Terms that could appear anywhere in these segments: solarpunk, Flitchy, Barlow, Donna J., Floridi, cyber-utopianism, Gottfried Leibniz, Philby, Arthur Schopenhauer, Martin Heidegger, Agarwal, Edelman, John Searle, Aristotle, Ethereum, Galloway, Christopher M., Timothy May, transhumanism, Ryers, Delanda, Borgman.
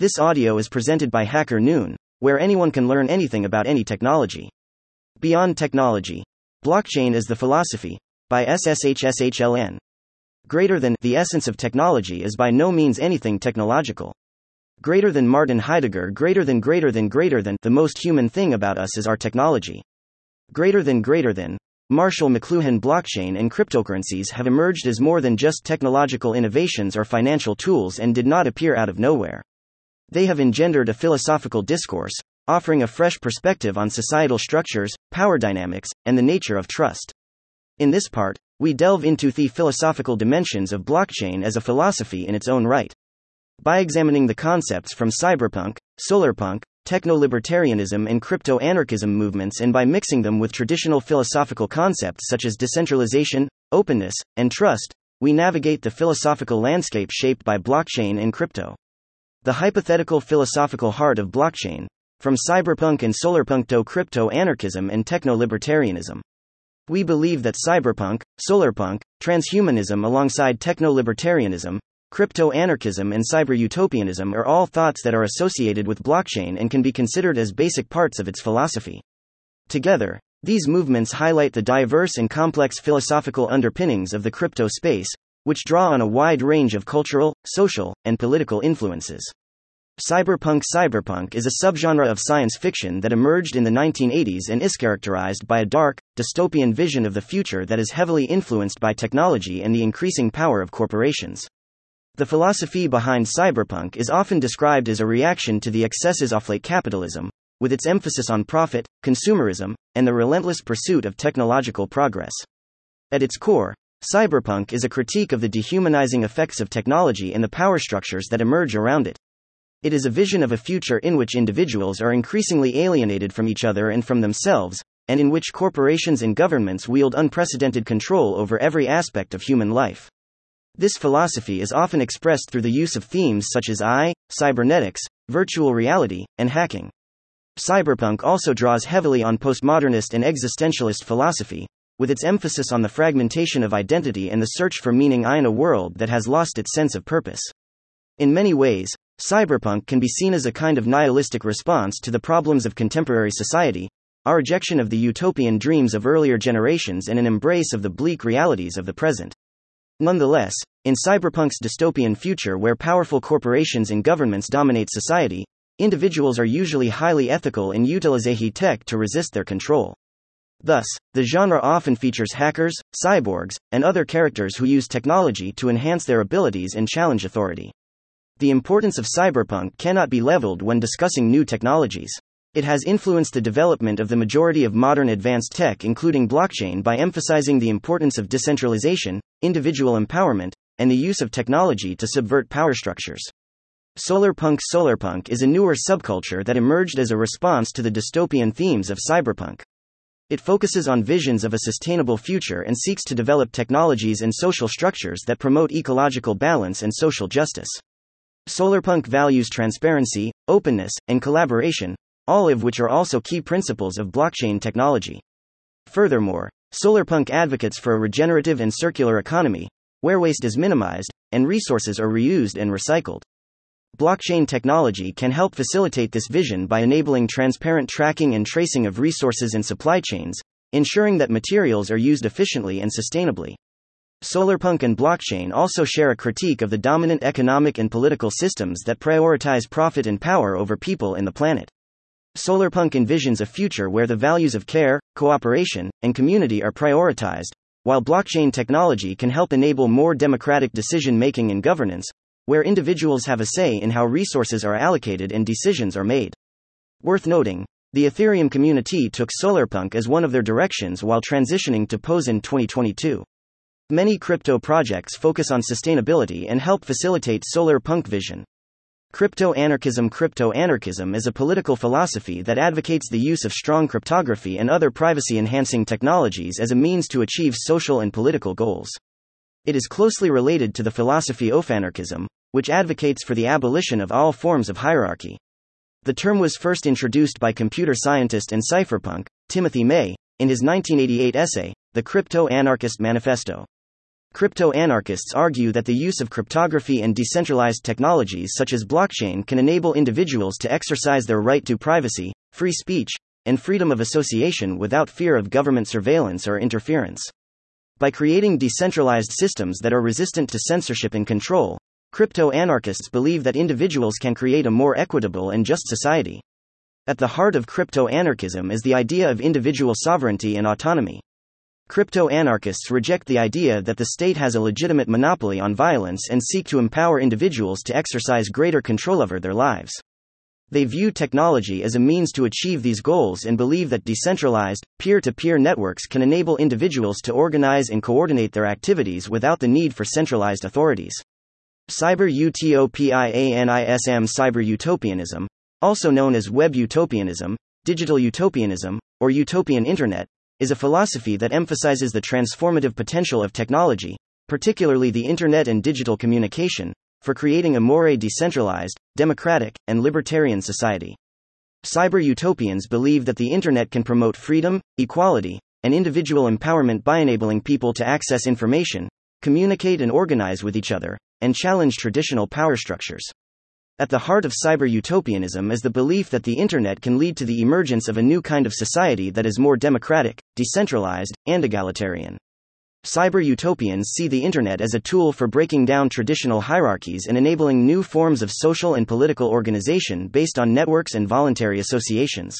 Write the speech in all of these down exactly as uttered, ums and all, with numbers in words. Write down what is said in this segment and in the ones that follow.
This audio is presented by Hacker Noon, where anyone can learn anything about any technology. Beyond Technology. Blockchain as the Philosophy, by S S H S H L N. Greater than the essence of technology is by no means anything technological. Greater than Martin Heidegger. Greater than greater than greater than the most human thing about us is our technology. Greater than greater than Marshall McLuhan. Blockchain and cryptocurrencies have emerged as more than just technological innovations or financial tools and did not appear out of nowhere. They have engendered a philosophical discourse, offering a fresh perspective on societal structures, power dynamics, and the nature of trust. In this part, we delve into the philosophical dimensions of blockchain as a philosophy in its own right. By examining the concepts from cyberpunk, solarpunk, techno-libertarianism and crypto-anarchism movements, and by mixing them with traditional philosophical concepts such as decentralization, openness, and trust, we navigate the philosophical landscape shaped by blockchain and crypto. The hypothetical philosophical heart of blockchain, from cyberpunk and solarpunk to crypto-anarchism and techno-libertarianism. We believe that cyberpunk, solarpunk, transhumanism alongside techno-libertarianism, crypto-anarchism and cyber-utopianism are all thoughts that are associated with blockchain and can be considered as basic parts of its philosophy. Together, these movements highlight the diverse and complex philosophical underpinnings of the crypto space, which draw on a wide range of cultural, social, and political influences. Cyberpunk. Cyberpunk is a subgenre of science fiction that emerged in the nineteen eighties and is characterized by a dark, dystopian vision of the future that is heavily influenced by technology and the increasing power of corporations. The philosophy behind cyberpunk is often described as a reaction to the excesses of late capitalism, with its emphasis on profit, consumerism, and the relentless pursuit of technological progress. At its core, cyberpunk is a critique of the dehumanizing effects of technology and the power structures that emerge around it. It is a vision of a future in which individuals are increasingly alienated from each other and from themselves, and in which corporations and governments wield unprecedented control over every aspect of human life. This philosophy is often expressed through the use of themes such as A I, cybernetics, virtual reality, and hacking. Cyberpunk also draws heavily on postmodernist and existentialist philosophy, with its emphasis on the fragmentation of identity and the search for meaning in a world that has lost its sense of purpose. In many ways, cyberpunk can be seen as a kind of nihilistic response to the problems of contemporary society, our rejection of the utopian dreams of earlier generations and an embrace of the bleak realities of the present. Nonetheless, in cyberpunk's dystopian future where powerful corporations and governments dominate society, individuals are usually highly ethical in utilizing tech to resist their control. Thus, the genre often features hackers, cyborgs, and other characters who use technology to enhance their abilities and challenge authority. The importance of cyberpunk cannot be leveled when discussing new technologies. It has influenced the development of the majority of modern advanced tech, including blockchain, by emphasizing the importance of decentralization, individual empowerment, and the use of technology to subvert power structures. Solarpunk. Solarpunk is a newer subculture that emerged as a response to the dystopian themes of cyberpunk. It focuses on visions of a sustainable future and seeks to develop technologies and social structures that promote ecological balance and social justice. Solarpunk values transparency, openness, and collaboration, all of which are also key principles of blockchain technology. Furthermore, solarpunk advocates for a regenerative and circular economy, where waste is minimized, and resources are reused and recycled. Blockchain technology can help facilitate this vision by enabling transparent tracking and tracing of resources and supply chains, ensuring that materials are used efficiently and sustainably. Solarpunk and blockchain also share a critique of the dominant economic and political systems that prioritize profit and power over people and the planet. Solarpunk envisions a future where the values of care, cooperation, and community are prioritized, while blockchain technology can help enable more democratic decision-making and governance, where individuals have a say in how resources are allocated and decisions are made. Worth noting, the Ethereum community took solarpunk as one of their directions while transitioning to P O S in twenty twenty-two. Many crypto projects focus on sustainability and help facilitate solarpunk vision. Crypto-anarchism. Crypto-anarchism is a political philosophy that advocates the use of strong cryptography and other privacy-enhancing technologies as a means to achieve social and political goals. It is closely related to the philosophy of anarchism, which advocates for the abolition of all forms of hierarchy. The term was first introduced by computer scientist and cypherpunk, Timothy May, in his nineteen eighty-eight essay, The Crypto-Anarchist Manifesto. Crypto-anarchists argue that the use of cryptography and decentralized technologies such as blockchain can enable individuals to exercise their right to privacy, free speech, and freedom of association without fear of government surveillance or interference. By creating decentralized systems that are resistant to censorship and control, crypto-anarchists believe that individuals can create a more equitable and just society. At the heart of crypto-anarchism is the idea of individual sovereignty and autonomy. Crypto-anarchists reject the idea that the state has a legitimate monopoly on violence and seek to empower individuals to exercise greater control over their lives. They view technology as a means to achieve these goals and believe that decentralized, peer-to-peer networks can enable individuals to organize and coordinate their activities without the need for centralized authorities. Cyber-utopianism, cyber-utopianism, also known as web utopianism, digital utopianism, or utopian internet, is a philosophy that emphasizes the transformative potential of technology, particularly the internet and digital communication, for creating a more decentralized, democratic, and libertarian society. Cyber-utopians believe that the internet can promote freedom, equality, and individual empowerment by enabling people to access information, communicate and organize with each other, and challenge traditional power structures. At the heart of cyber-utopianism is the belief that the internet can lead to the emergence of a new kind of society that is more democratic, decentralized, and egalitarian. Cyber-utopians see the internet as a tool for breaking down traditional hierarchies and enabling new forms of social and political organization based on networks and voluntary associations.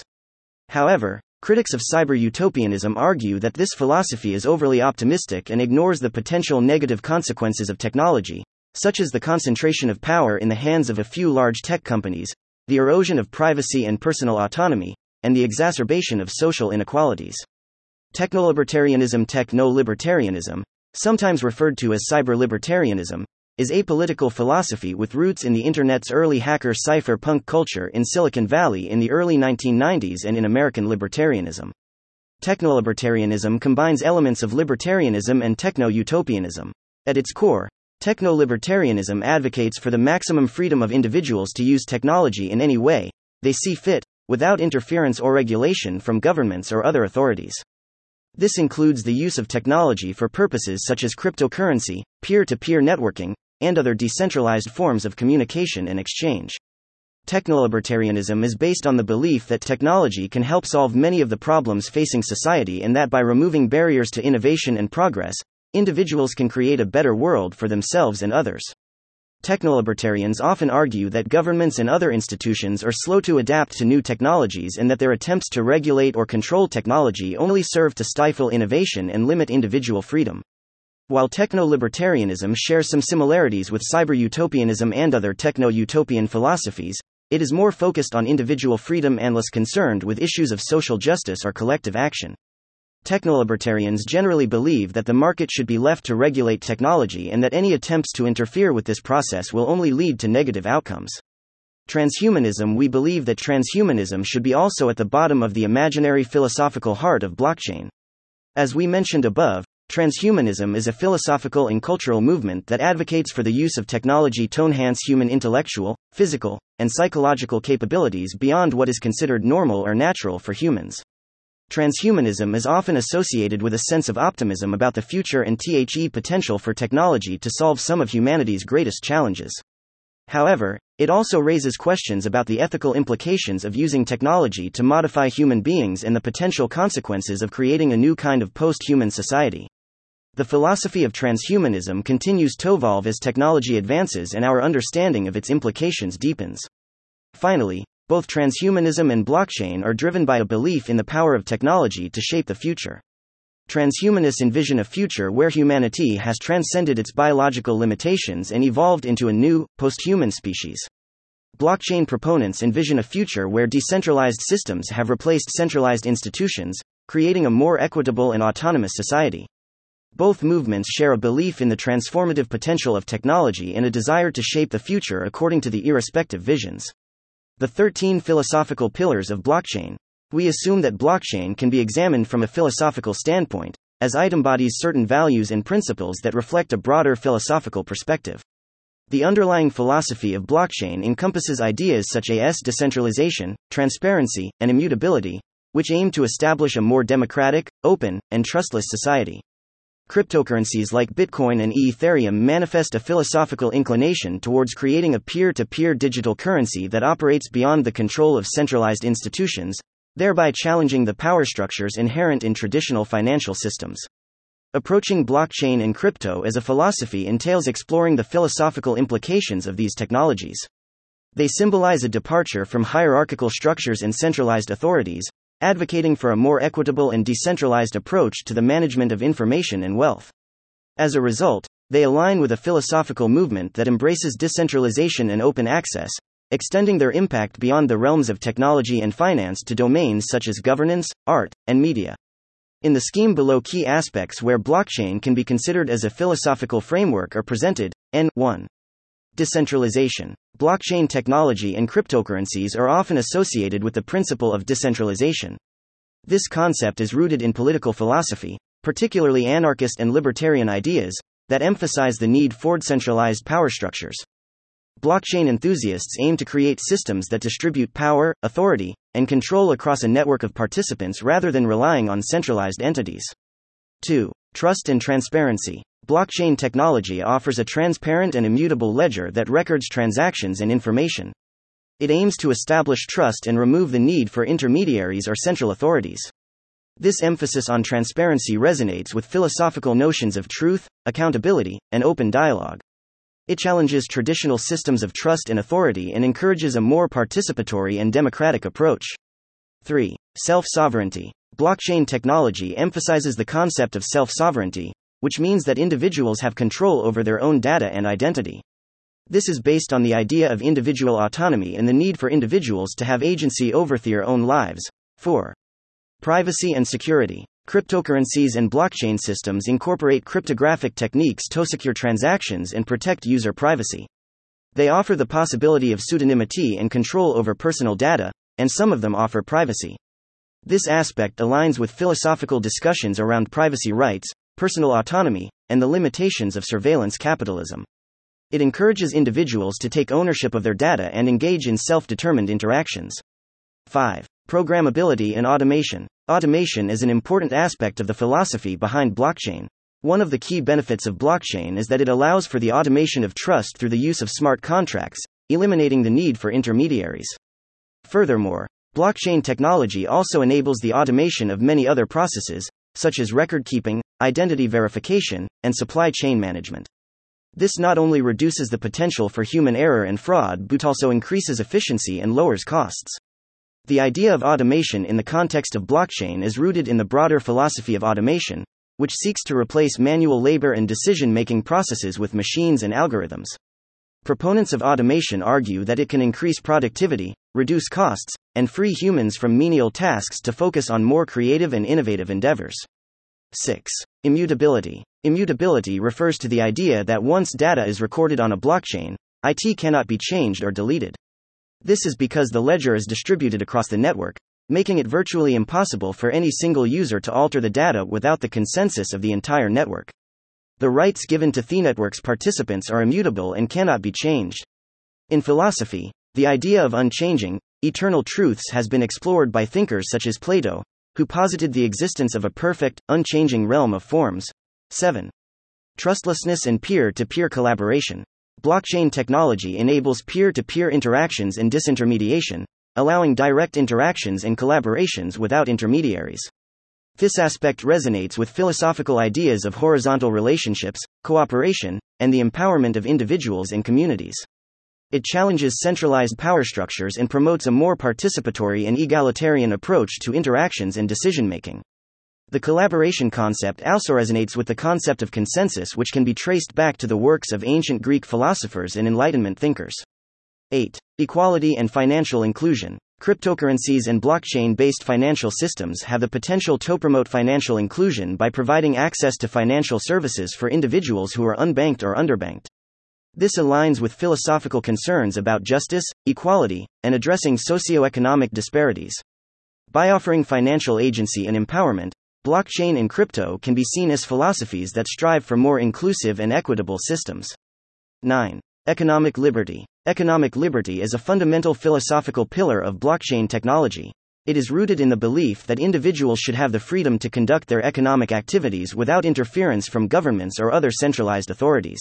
However, critics of cyber-utopianism argue that this philosophy is overly optimistic and ignores the potential negative consequences of technology, such as the concentration of power in the hands of a few large tech companies, the erosion of privacy and personal autonomy, and the exacerbation of social inequalities. Technolibertarianism, techno-libertarianism, sometimes referred to as cyber-libertarianism, is a political philosophy with roots in the internet's early hacker cypherpunk culture in Silicon Valley in the early nineteen nineties and in American libertarianism. Technolibertarianism combines elements of libertarianism and techno-utopianism. At its core, techno-libertarianism advocates for the maximum freedom of individuals to use technology in any way they see fit, without interference or regulation from governments or other authorities. This includes the use of technology for purposes such as cryptocurrency, peer-to-peer networking, and other decentralized forms of communication and exchange. Technolibertarianism is based on the belief that technology can help solve many of the problems facing society and that by removing barriers to innovation and progress, individuals can create a better world for themselves and others. Technolibertarians often argue that governments and other institutions are slow to adapt to new technologies and that their attempts to regulate or control technology only serve to stifle innovation and limit individual freedom. While technolibertarianism shares some similarities with cyber-utopianism and other techno-utopian philosophies, it is more focused on individual freedom and less concerned with issues of social justice or collective action. Technolibertarians generally believe that the market should be left to regulate technology and that any attempts to interfere with this process will only lead to negative outcomes. Transhumanism. We believe that transhumanism should be also at the bottom of the imaginary philosophical heart of blockchain. As we mentioned above, transhumanism is a philosophical and cultural movement that advocates for the use of technology to enhance human intellectual, physical, and psychological capabilities beyond what is considered normal or natural for humans. Transhumanism is often associated with a sense of optimism about the future and the potential for technology to solve some of humanity's greatest challenges. However, it also raises questions about the ethical implications of using technology to modify human beings and the potential consequences of creating a new kind of post-human society. The philosophy of transhumanism continues to evolve as technology advances and our understanding of its implications deepens. Finally, both transhumanism and blockchain are driven by a belief in the power of technology to shape the future. Transhumanists envision a future where humanity has transcended its biological limitations and evolved into a new, post-human species. Blockchain proponents envision a future where decentralized systems have replaced centralized institutions, creating a more equitable and autonomous society. Both movements share a belief in the transformative potential of technology and a desire to shape the future according to the irrespective visions. The thirteen philosophical pillars of blockchain. We assume that blockchain can be examined from a philosophical standpoint, as it embodies certain values and principles that reflect a broader philosophical perspective. The underlying philosophy of blockchain encompasses ideas such as decentralization, transparency, and immutability, which aim to establish a more democratic, open, and trustless society. cryptocurrencies like Bitcoin and Ethereum manifest a philosophical inclination towards creating a peer-to-peer digital currency that operates beyond the control of centralized institutions, thereby challenging the power structures inherent in traditional financial systems. Approaching blockchain and crypto as a philosophy entails exploring the philosophical implications of these technologies. They symbolize a departure from hierarchical structures and centralized authorities, advocating for a more equitable and decentralized approach to the management of information and wealth. As a result, they align with a philosophical movement that embraces decentralization and open access, extending their impact beyond the realms of technology and finance to domains such as governance, art, and media. In the scheme below, key aspects where blockchain can be considered as a philosophical framework are presented. N one. Decentralization. Blockchain technology and cryptocurrencies are often associated with the principle of decentralization. This concept is rooted in political philosophy, particularly anarchist and libertarian ideas, that emphasize the need for decentralized power structures. Blockchain enthusiasts aim to create systems that distribute power, authority, and control across a network of participants rather than relying on centralized entities. two. Trust and transparency. Blockchain technology offers a transparent and immutable ledger that records transactions and information. It aims to establish trust and remove the need for intermediaries or central authorities. This emphasis on transparency resonates with philosophical notions of truth, accountability, and open dialogue. It challenges traditional systems of trust and authority and encourages a more participatory and democratic approach. three. Self-sovereignty. Blockchain technology emphasizes the concept of self-sovereignty, which means that individuals have control over their own data and identity. This is based on the idea of individual autonomy and the need for individuals to have agency over their own lives. four. Privacy and security. Cryptocurrencies and blockchain systems incorporate cryptographic techniques to secure transactions and protect user privacy. They offer the possibility of pseudonymity and control over personal data, and some of them offer privacy. This aspect aligns with philosophical discussions around privacy rights, personal autonomy, and the limitations of surveillance capitalism. It encourages individuals to take ownership of their data and engage in self-determined interactions. five. Programmability and automation. Automation is an important aspect of the philosophy behind blockchain. One of the key benefits of blockchain is that it allows for the automation of trust through the use of smart contracts, eliminating the need for intermediaries. Furthermore, blockchain technology also enables the automation of many other processes, such as record keeping, identity verification, and supply chain management. This not only reduces the potential for human error and fraud but also increases efficiency and lowers costs. The idea of automation in the context of blockchain is rooted in the broader philosophy of automation, which seeks to replace manual labor and decision-making processes with machines and algorithms. Proponents of automation argue that it can increase productivity, reduce costs, and free humans from menial tasks to focus on more creative and innovative endeavors. six. Immutability. Immutability refers to the idea that once data is recorded on a blockchain, it cannot be changed or deleted. This is because the ledger is distributed across the network, making it virtually impossible for any single user to alter the data without the consensus of the entire network. The rights given to the network's participants are immutable and cannot be changed. In philosophy, the idea of unchanging, eternal truths has been explored by thinkers such as Plato, who posited the existence of a perfect, unchanging realm of forms. seven. Trustlessness and peer-to-peer collaboration. Blockchain technology enables peer-to-peer interactions and disintermediation, allowing direct interactions and collaborations without intermediaries. This aspect resonates with philosophical ideas of horizontal relationships, cooperation, and the empowerment of individuals and communities. It challenges centralized power structures and promotes a more participatory and egalitarian approach to interactions and decision-making. The collaboration concept also resonates with the concept of consensus, which can be traced back to the works of ancient Greek philosophers and Enlightenment thinkers. eight. Equality and financial inclusion. Cryptocurrencies and blockchain-based financial systems have the potential to promote financial inclusion by providing access to financial services for individuals who are unbanked or underbanked. This aligns with philosophical concerns about justice, equality, and addressing socioeconomic disparities. By offering financial agency and empowerment, blockchain and crypto can be seen as philosophies that strive for more inclusive and equitable systems. nine. Economic liberty. Economic liberty is a fundamental philosophical pillar of blockchain technology, It is rooted in the belief that individuals should have the freedom to conduct their economic activities without interference from governments or other centralized authorities.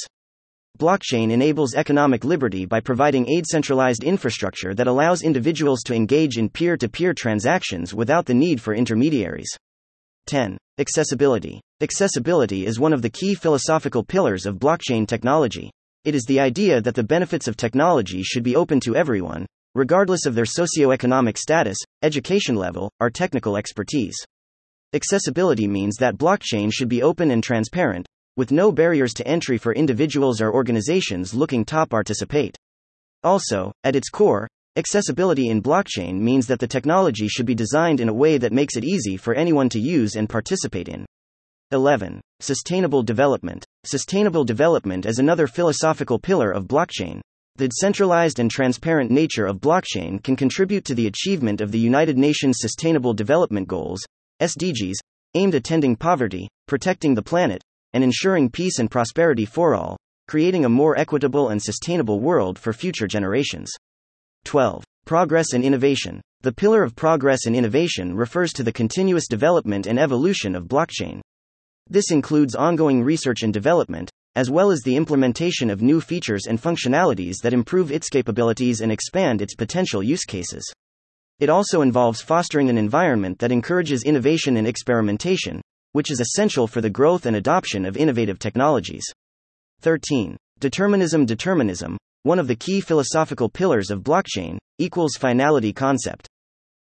Blockchain enables economic liberty by providing decentralized infrastructure that allows individuals to engage in peer-to-peer transactions without the need for intermediaries. ten. Accessibility. Accessibility is one of the key philosophical pillars of blockchain technology. It is the idea that the benefits of technology should be open to everyone, regardless of their socioeconomic status, education level, or technical expertise. Accessibility means that blockchain should be open and transparent, with no barriers to entry for individuals or organizations looking to participate. Also, at its core, accessibility in blockchain means that the technology should be designed in a way that makes it easy for anyone to use and participate in. eleven. Sustainable development. Sustainable development is another philosophical pillar of blockchain. The decentralized and transparent nature of blockchain can contribute to the achievement of the United Nations Sustainable Development Goals, S D Gs, aimed at ending poverty, protecting the planet, and ensuring peace and prosperity for all, creating a more equitable and sustainable world for future generations. twelve. Progress and innovation. The pillar of progress and innovation refers to the continuous development and evolution of blockchain. This includes ongoing research and development, as well as the implementation of new features and functionalities that improve its capabilities and expand its potential use cases. It also involves fostering an environment that encourages innovation and experimentation, which is essential for the growth and adoption of innovative technologies. thirteen. Determinism. Determinism, one of the key philosophical pillars of blockchain, equals finality concept.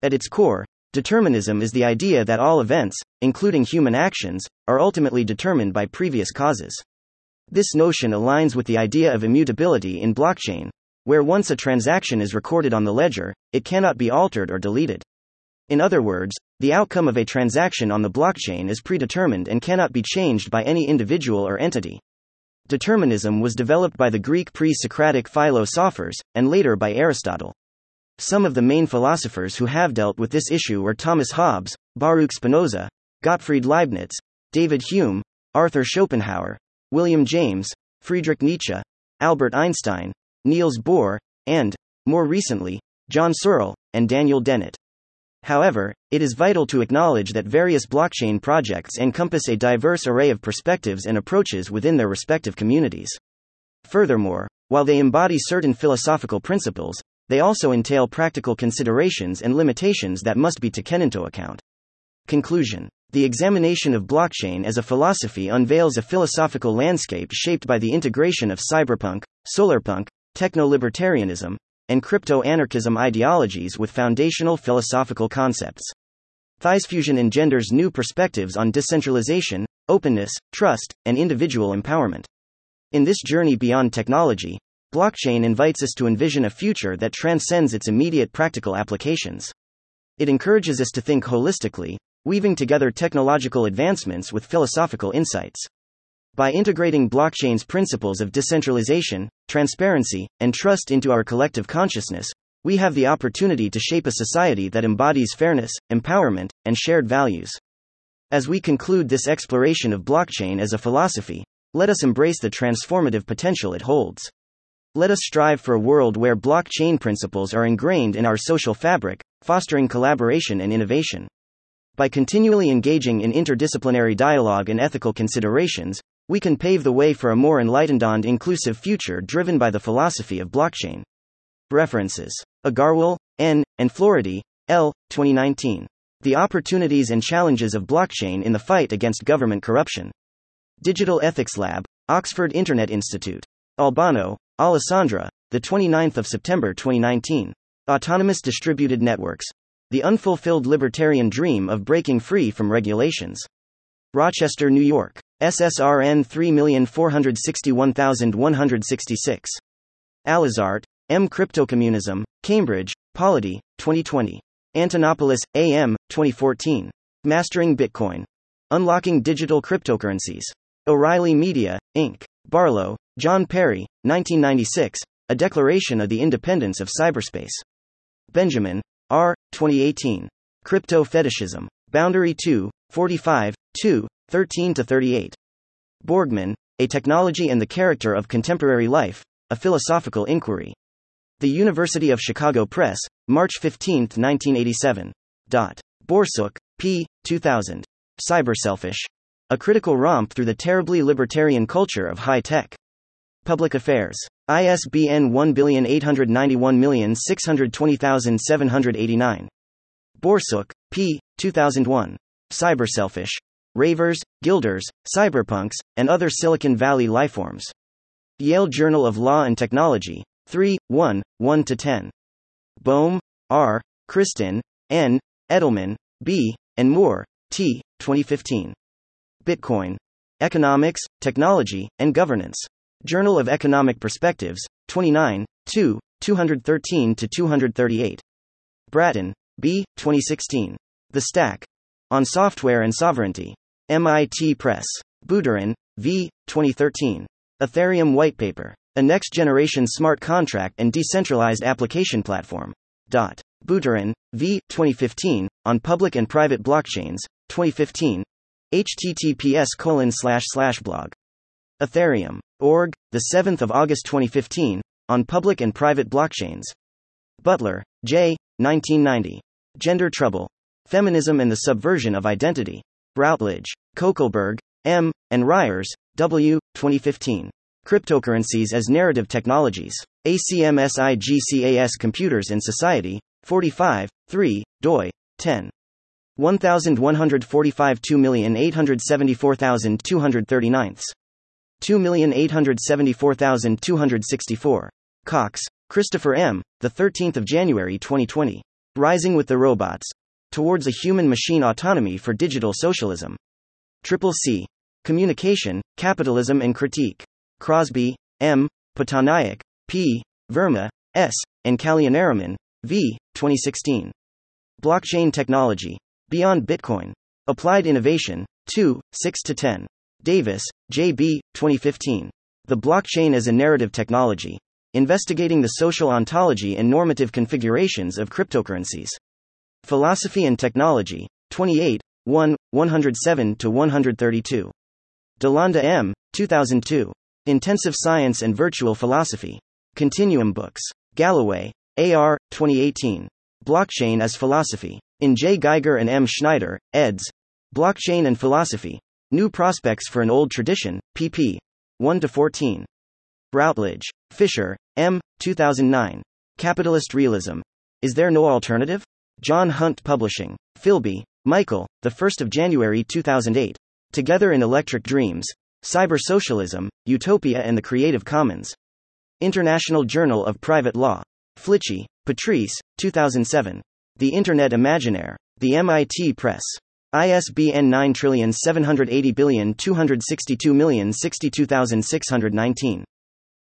At its core, determinism is the idea that all events, including human actions, are ultimately determined by previous causes. This notion aligns with the idea of immutability in blockchain, where once a transaction is recorded on the ledger, it cannot be altered or deleted. In other words, the outcome of a transaction on the blockchain is predetermined and cannot be changed by any individual or entity. Determinism was developed by the Greek pre-Socratic philosophers, and later by Aristotle. Some of the main philosophers who have dealt with this issue were Thomas Hobbes, Baruch Spinoza, Gottfried Leibniz, David Hume, Arthur Schopenhauer, William James, Friedrich Nietzsche, Albert Einstein, Niels Bohr, and, more recently, John Searle, and Daniel Dennett. However, it is vital to acknowledge that various blockchain projects encompass a diverse array of perspectives and approaches within their respective communities. Furthermore, while they embody certain philosophical principles, they also entail practical considerations and limitations that must be taken into account. Conclusion. The examination of blockchain as a philosophy unveils a philosophical landscape shaped by the integration of cyberpunk, solarpunk, techno-libertarianism, and crypto-anarchism ideologies with foundational philosophical concepts. Thisfusion engenders new perspectives on decentralization, openness, trust, and individual empowerment. In this journey beyond technology, blockchain invites us to envision a future that transcends its immediate practical applications. It encourages us to think holistically, weaving together technological advancements with philosophical insights. By integrating blockchain's principles of decentralization, transparency, and trust into our collective consciousness, we have the opportunity to shape a society that embodies fairness, empowerment, and shared values. As we conclude this exploration of blockchain as a philosophy, let us embrace the transformative potential it holds. Let us strive for a world where blockchain principles are ingrained in our social fabric, fostering collaboration and innovation. By continually engaging in interdisciplinary dialogue and ethical considerations, we can pave the way for a more enlightened and inclusive future driven by the philosophy of blockchain. References. Agarwal, N., and Floridi, L., twenty nineteen. The Opportunities and Challenges of Blockchain in the Fight Against Government Corruption. Digital Ethics Lab, Oxford Internet Institute. Albano, Alessandra, the twenty-ninth of September twenty nineteen. Autonomous Distributed Networks. The Unfulfilled Libertarian Dream of Breaking Free from Regulations. Rochester, New York. S S R N three million four hundred sixty-one thousand one hundred sixty-six. Alizart, M. Cryptocommunism, Cambridge, Polity, twenty twenty. Antonopoulos, A M, twenty fourteen. Mastering Bitcoin. Unlocking Digital Cryptocurrencies. O'Reilly Media, Incorporated. Barlow, John Perry, nineteen ninety-six, A Declaration of the Independence of Cyberspace. Benjamin, R., twenty eighteen. Crypto-Fetishism. Boundary two, forty-five, two, thirteen to thirty-eight. Borgman, A Technology and the Character of Contemporary Life, A Philosophical Inquiry. The University of Chicago Press, March fifteenth, nineteen eighty-seven. Borsook, p. two thousand. Cyberselfish. A critical romp through the terribly libertarian culture of high tech. Public Affairs. I S B N one eight nine one six two zero seven eight nine. Borsook, p. two thousand one. Cyberselfish. Ravers, Guilders, Cyberpunks, and Other Silicon Valley Lifeforms. Yale Journal of Law and Technology, three, one, one to ten. Bohm, R., Kristin, N., Edelman, B., and Moore, T., twenty fifteen. Bitcoin. Economics, Technology, and Governance. Journal of Economic Perspectives, twenty-nine, two, two thirteen to two thirty-eight. Bratton, B., twenty sixteen. The Stack. On Software and Sovereignty. M I T Press. Buterin, V., twenty thirteen. Ethereum Whitepaper. A Next-Generation Smart Contract and Decentralized Application Platform. Buterin, V., twenty fifteen, on Public and Private Blockchains, twenty fifteen, H T T P S colon slash slash blog. Ethereum. Org, the seventh of August twenty fifteen, on Public and Private Blockchains. Butler, J., nineteen ninety. Gender Trouble. Feminism and the Subversion of Identity. Routledge, Kokelberg, M., and Ryers, W., twenty fifteen. Cryptocurrencies as Narrative Technologies. A C M S I G C A S Computers in Society, forty-five, three, doi, ten point one one four five two eight seven four two three nine. two eight seven four two six four. Cox, Christopher M., the thirteenth of January twenty twenty. Rising with the Robots. Towards a Human-Machine Autonomy for Digital Socialism. Triple C. Communication, Capitalism and Critique. Crosby, M., Patanayak, P., Verma, S., and Kalyanaraman, V., twenty sixteen. Blockchain Technology. Beyond Bitcoin. Applied Innovation, two, six to ten. Davis, J B, twenty fifteen. The Blockchain as a Narrative Technology. Investigating the Social Ontology and Normative Configurations of Cryptocurrencies. Philosophy and Technology, twenty-eight, one, one oh seven to one thirty-two. Delanda M., two thousand two. Intensive Science and Virtual Philosophy. Continuum Books. Galloway, A R, twenty eighteen. Blockchain as Philosophy. In J. Geiger and M. Schneider, eds. Blockchain and Philosophy. New Prospects for an Old Tradition, pp. one to fourteen. Routledge. Fisher, M., two thousand nine. Capitalist Realism. Is There No Alternative? John Hunt Publishing. Philby, Michael, the first of January two thousand eight. Together in Electric Dreams. Cybersocialism, Utopia and the Creative Commons. International Journal of Private Law. Flitchy, Patrice, two thousand seven. The Internet Imaginaire. The M I T Press. I S B N nine seven eight zero two six two zero six two six one nine.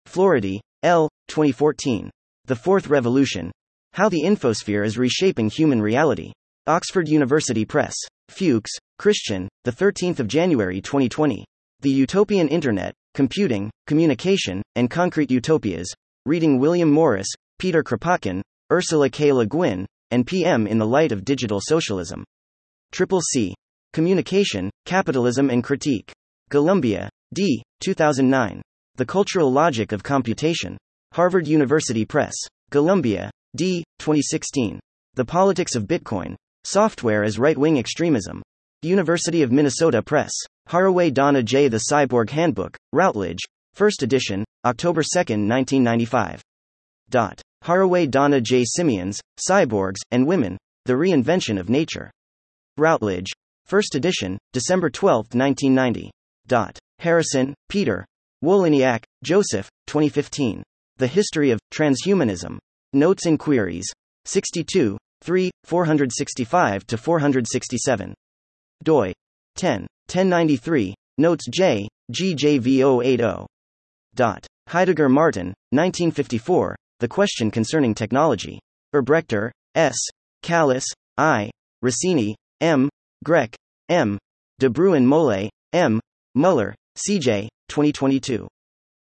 Floridi, L., twenty fourteen. The Fourth Revolution. How the Infosphere is Reshaping Human Reality. Oxford University Press. Fuchs, Christian, the thirteenth of January twenty twenty. The Utopian Internet, Computing, Communication, and Concrete Utopias. Reading William Morris, Peter Kropotkin, Ursula K. Le Guin, and P M in the Light of Digital Socialism. Triple C. Communication, Capitalism and Critique. Columbia, D., two thousand nine. The Cultural Logic of Computation. Harvard University Press. Columbia, D., twenty sixteen. The Politics of Bitcoin. Software as Right-Wing Extremism. University of Minnesota Press. Haraway Donna J. The Cyborg Handbook, Routledge, first edition, October second, nineteen ninety-five. Haraway Donna J. Simeons, Cyborgs, and Women, The Reinvention of Nature. Routledge, first edition, December twelfth, nineteen ninety. Harrison, Peter, Woliniak, Joseph, twenty fifteen. The History of Transhumanism. Notes and Queries. sixty-two, three, four sixty-five to four sixty-seven. doi. ten point one oh nine three, Notes J, G J V zero eight zero. Heidegger Martin, nineteen fifty-four, The Question Concerning Technology. Erbrechter, S., Callas, I., Rossini, M., Grech, M., De Bruyn-Molle, M., Muller, C J, twenty twenty-two.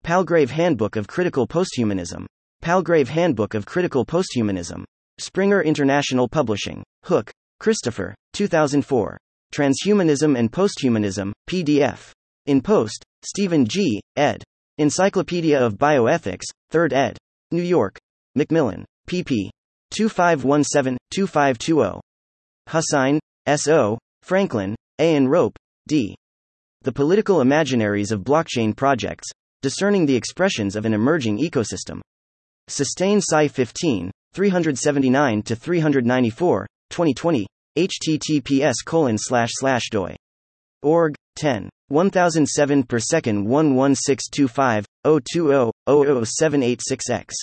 Palgrave Handbook of Critical Posthumanism. Palgrave Handbook of Critical Posthumanism. Springer International Publishing. Hook, Christopher, two thousand four. Transhumanism and Posthumanism, P D F. In Post, Stephen G., ed. Encyclopedia of Bioethics, third ed. New York. Macmillan. Pp. two five one seven, two five two zero. Hussain, S O, Franklin, A. and Rope, D. The Political Imaginaries of Blockchain Projects, Discerning the Expressions of an Emerging Ecosystem. Sustain Psi fifteen, three seventy-nine to three ninety-four, twenty twenty, https colon slash slash doi. Org, ten, one thousand seven per second one one six two five, zero two zero, zero zero seven eight six x.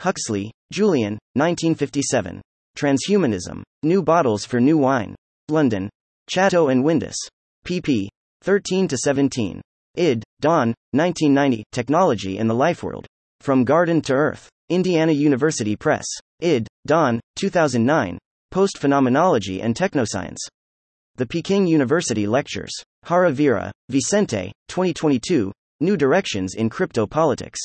Huxley, Julian, nineteen fifty-seven. Transhumanism, New Bottles for New Wine. London, Chatto and Windus. pp. thirteen to seventeen. Id, Don, nineteen ninety, Technology and the Life World. From Garden to Earth. Indiana University Press. Id, Don, two thousand nine, Post-Phenomenology and Technoscience. The Peking University Lectures. Haravira, Vicente, twenty twenty-two, New Directions in Crypto Politics.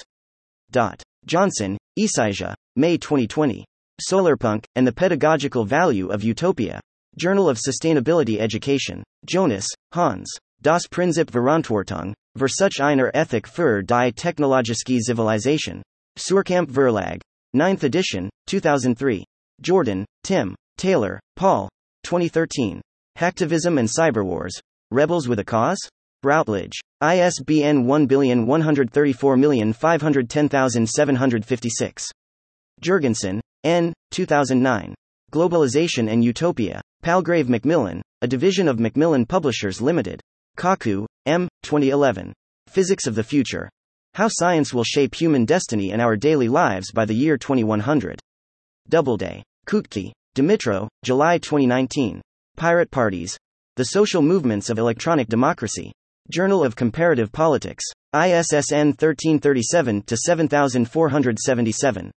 Dot. Johnson, Isaija, May twenty twenty. Solarpunk, and the Pedagogical Value of Utopia. Journal of Sustainability Education. Jonas, Hans. Das Prinzip Verantwortung, Versuch einer Ethik für die Technologische Zivilisation. Surkamp Verlag. ninth edition, two thousand three. Jordan, Tim, Taylor, Paul. twenty thirteen. Hacktivism and Cyberwars. Rebels with a Cause? Routledge. I S B N one one three four five one zero seven five six. Jurgensen, N. two thousand nine. Globalization and Utopia. Palgrave Macmillan, a division of Macmillan Publishers Limited. Kaku, M. twenty eleven. Physics of the Future. How Science Will Shape Human Destiny and Our Daily Lives by the Year twenty-one hundred. Doubleday. Kutki, Dimitro, July twenty nineteen. Pirate Parties. The Social Movements of Electronic Democracy. Journal of Comparative Politics. I S S N thirteen thirty-seven to seventy-four seventy-seven.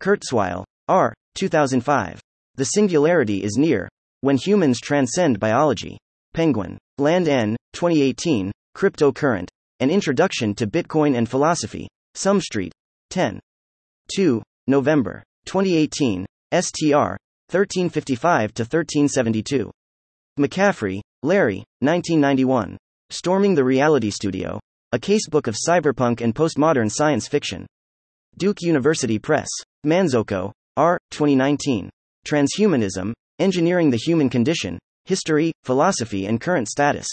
Kurzweil, R. two thousand five. The Singularity is Near. When Humans Transcend Biology. Penguin. Land N. twenty eighteen. Cryptocurrent. An Introduction to Bitcoin and Philosophy. Sumstreet. ten two. November. twenty eighteen. S T R. thirteen fifty-five to thirteen seventy-two. McCaffrey, Larry, nineteen ninety-one. Storming the Reality Studio. A Casebook of Cyberpunk and Postmodern Science Fiction. Duke University Press. Manzoko, R. twenty nineteen. Transhumanism, Engineering the Human Condition, History, Philosophy and Current Status.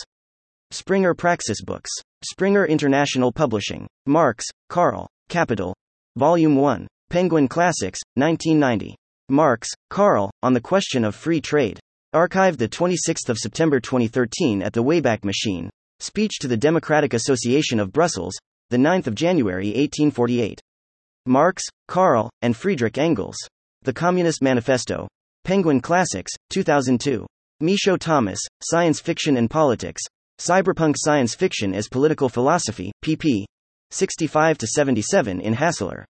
Springer Praxis Books. Springer International Publishing. Marx, Karl. Capital. Volume one. Penguin Classics, nineteen ninety. Marx, Karl, On the Question of Free Trade. Archived twenty-sixth of September twenty thirteen at the Wayback Machine. Speech to the Democratic Association of Brussels, ninth of January eighteen forty-eight. Marx, Karl, and Friedrich Engels. The Communist Manifesto. Penguin Classics, two thousand two. Michaud Thomas, Science Fiction and Politics. Cyberpunk Science Fiction as Political Philosophy, pp. sixty-five to seventy-seven in Hassler.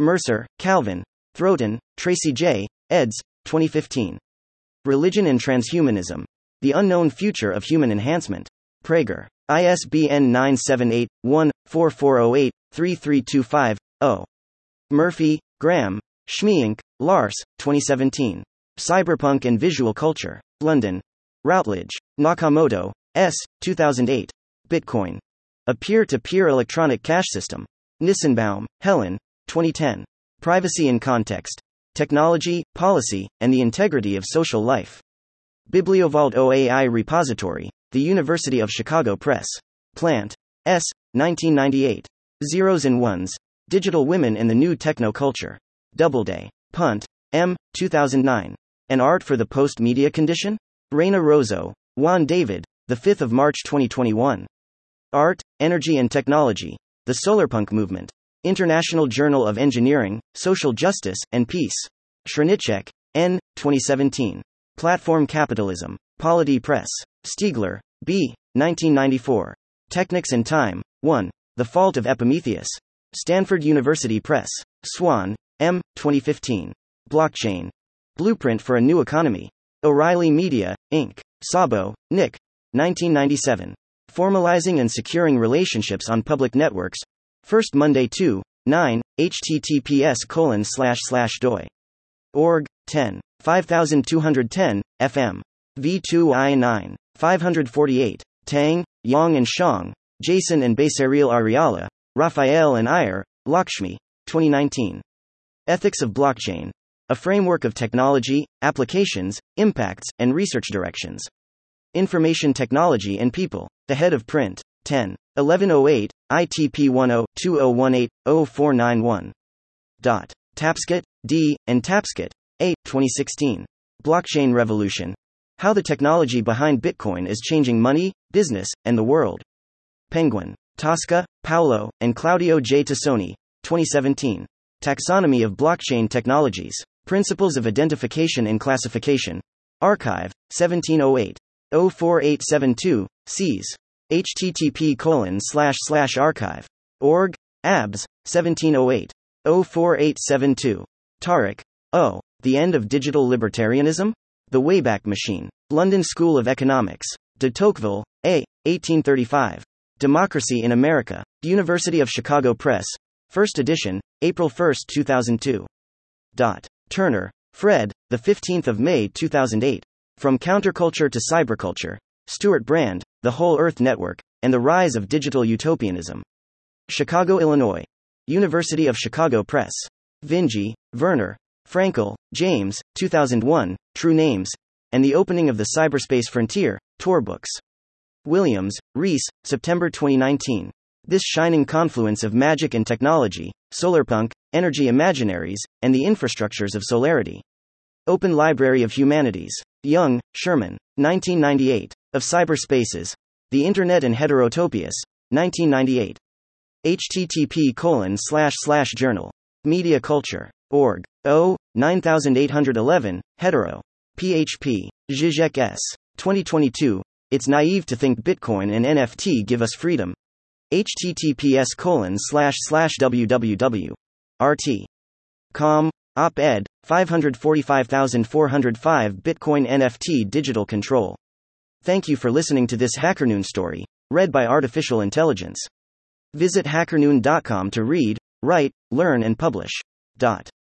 Mercer, Calvin, Throton, Tracy J., eds. twenty fifteen. Religion and Transhumanism. The Unknown Future of Human Enhancement. Prager. I S B N nine seven eight, one, four four zero eight, three three two five, zero. Murphy, Graham, Schmiink, Lars, twenty seventeen. Cyberpunk and Visual Culture. London. Routledge. Nakamoto, S., two thousand eight. Bitcoin. A Peer-to-Peer Electronic Cash System. Nissenbaum, Helen, twenty ten. Privacy in Context. Technology, Policy, and the Integrity of Social Life. Bibliovault O A I Repository. The University of Chicago Press. Plant. S., nineteen ninety-eight. Zeros and Ones. Digital Women and the New Techno Culture. Doubleday. Punt. M., two thousand nine. An Art for the Post-Media Condition? Reina Rosso. Juan David, the fifth of March twenty twenty-one. Art, Energy and Technology. The Solarpunk Movement. International Journal of Engineering, Social Justice, and Peace. Srinichek, N., twenty seventeen. Platform Capitalism. Polity Press. Stiegler, B., nineteen ninety-four. Technics and Time, one. The Fault of Epimetheus. Stanford University Press. Swan, M., twenty fifteen. Blockchain. Blueprint for a New Economy. O'Reilly Media, Incorporated. Sabo, Nick. nineteen ninety-seven. Formalizing and Securing Relationships on Public Networks. First Monday two, nine, https colon slash slash doi. Org, ten, fifty-two ten, F M. V two I nine, five forty-eight, Tang, Yang and Shang, Jason and Baseril Ariala, Raphael and Iyer, Lakshmi, twenty nineteen. Ethics of Blockchain. A framework of technology, applications, impacts, and research directions. Information Technology and People. The Head of Print. ten eleven oh eight, I T P one zero two zero one eight zero four nine one. Tapscott, D., and Tapscott, A., twenty sixteen. Blockchain Revolution. How the Technology Behind Bitcoin is Changing Money, Business, and the World. Penguin. Tosca, Paolo, and Claudio J. Tassoni. twenty seventeen. Taxonomy of Blockchain Technologies. Principles of Identification and Classification. Archive, seventeen oh eight oh four eight seven two, Cs. H T T P colon slash slash archive dot org, A B S, seventeen oh eight oh four eight seven two. Tarek, O. The End of Digital Libertarianism? The Wayback Machine. London School of Economics. De Tocqueville, A. eighteen thirty-five. Democracy in America. University of Chicago Press. First edition, April first, two thousand two. Turner, Fred, the fifteenth of May two thousand eight. From Counterculture to Cyberculture. Stuart Brand, The Whole Earth Network, and the Rise of Digital Utopianism. Chicago, Illinois. University of Chicago Press. Vinge, Werner, Frankel, James, two thousand one, True Names, and the Opening of the Cyberspace Frontier, Tor Books. Williams, Rhys, September twenty nineteen. This Shining Confluence of Magic and Technology, Solarpunk, Energy Imaginaries, and the Infrastructures of Solarity. Open Library of Humanities. Young, Sherman, nineteen ninety-eight. Of Cyberspaces, The Internet and Heterotopias, nineteen ninety-eight. H T T P colon slash slash journal. Media Culture. Org. O. nine eight one one. Hetero. P H P. Zizek S. twenty twenty-two. It's naive to think Bitcoin and N F T give us freedom. H T T P S colon slash slash www dot r t dot com. Op-ed. five hundred forty-five thousand four hundred five Bitcoin N F T Digital Control. Thank you for listening to this Hacker Noon story, read by Artificial Intelligence. Visit hacker noon dot com to read, write, learn and publish. Dot.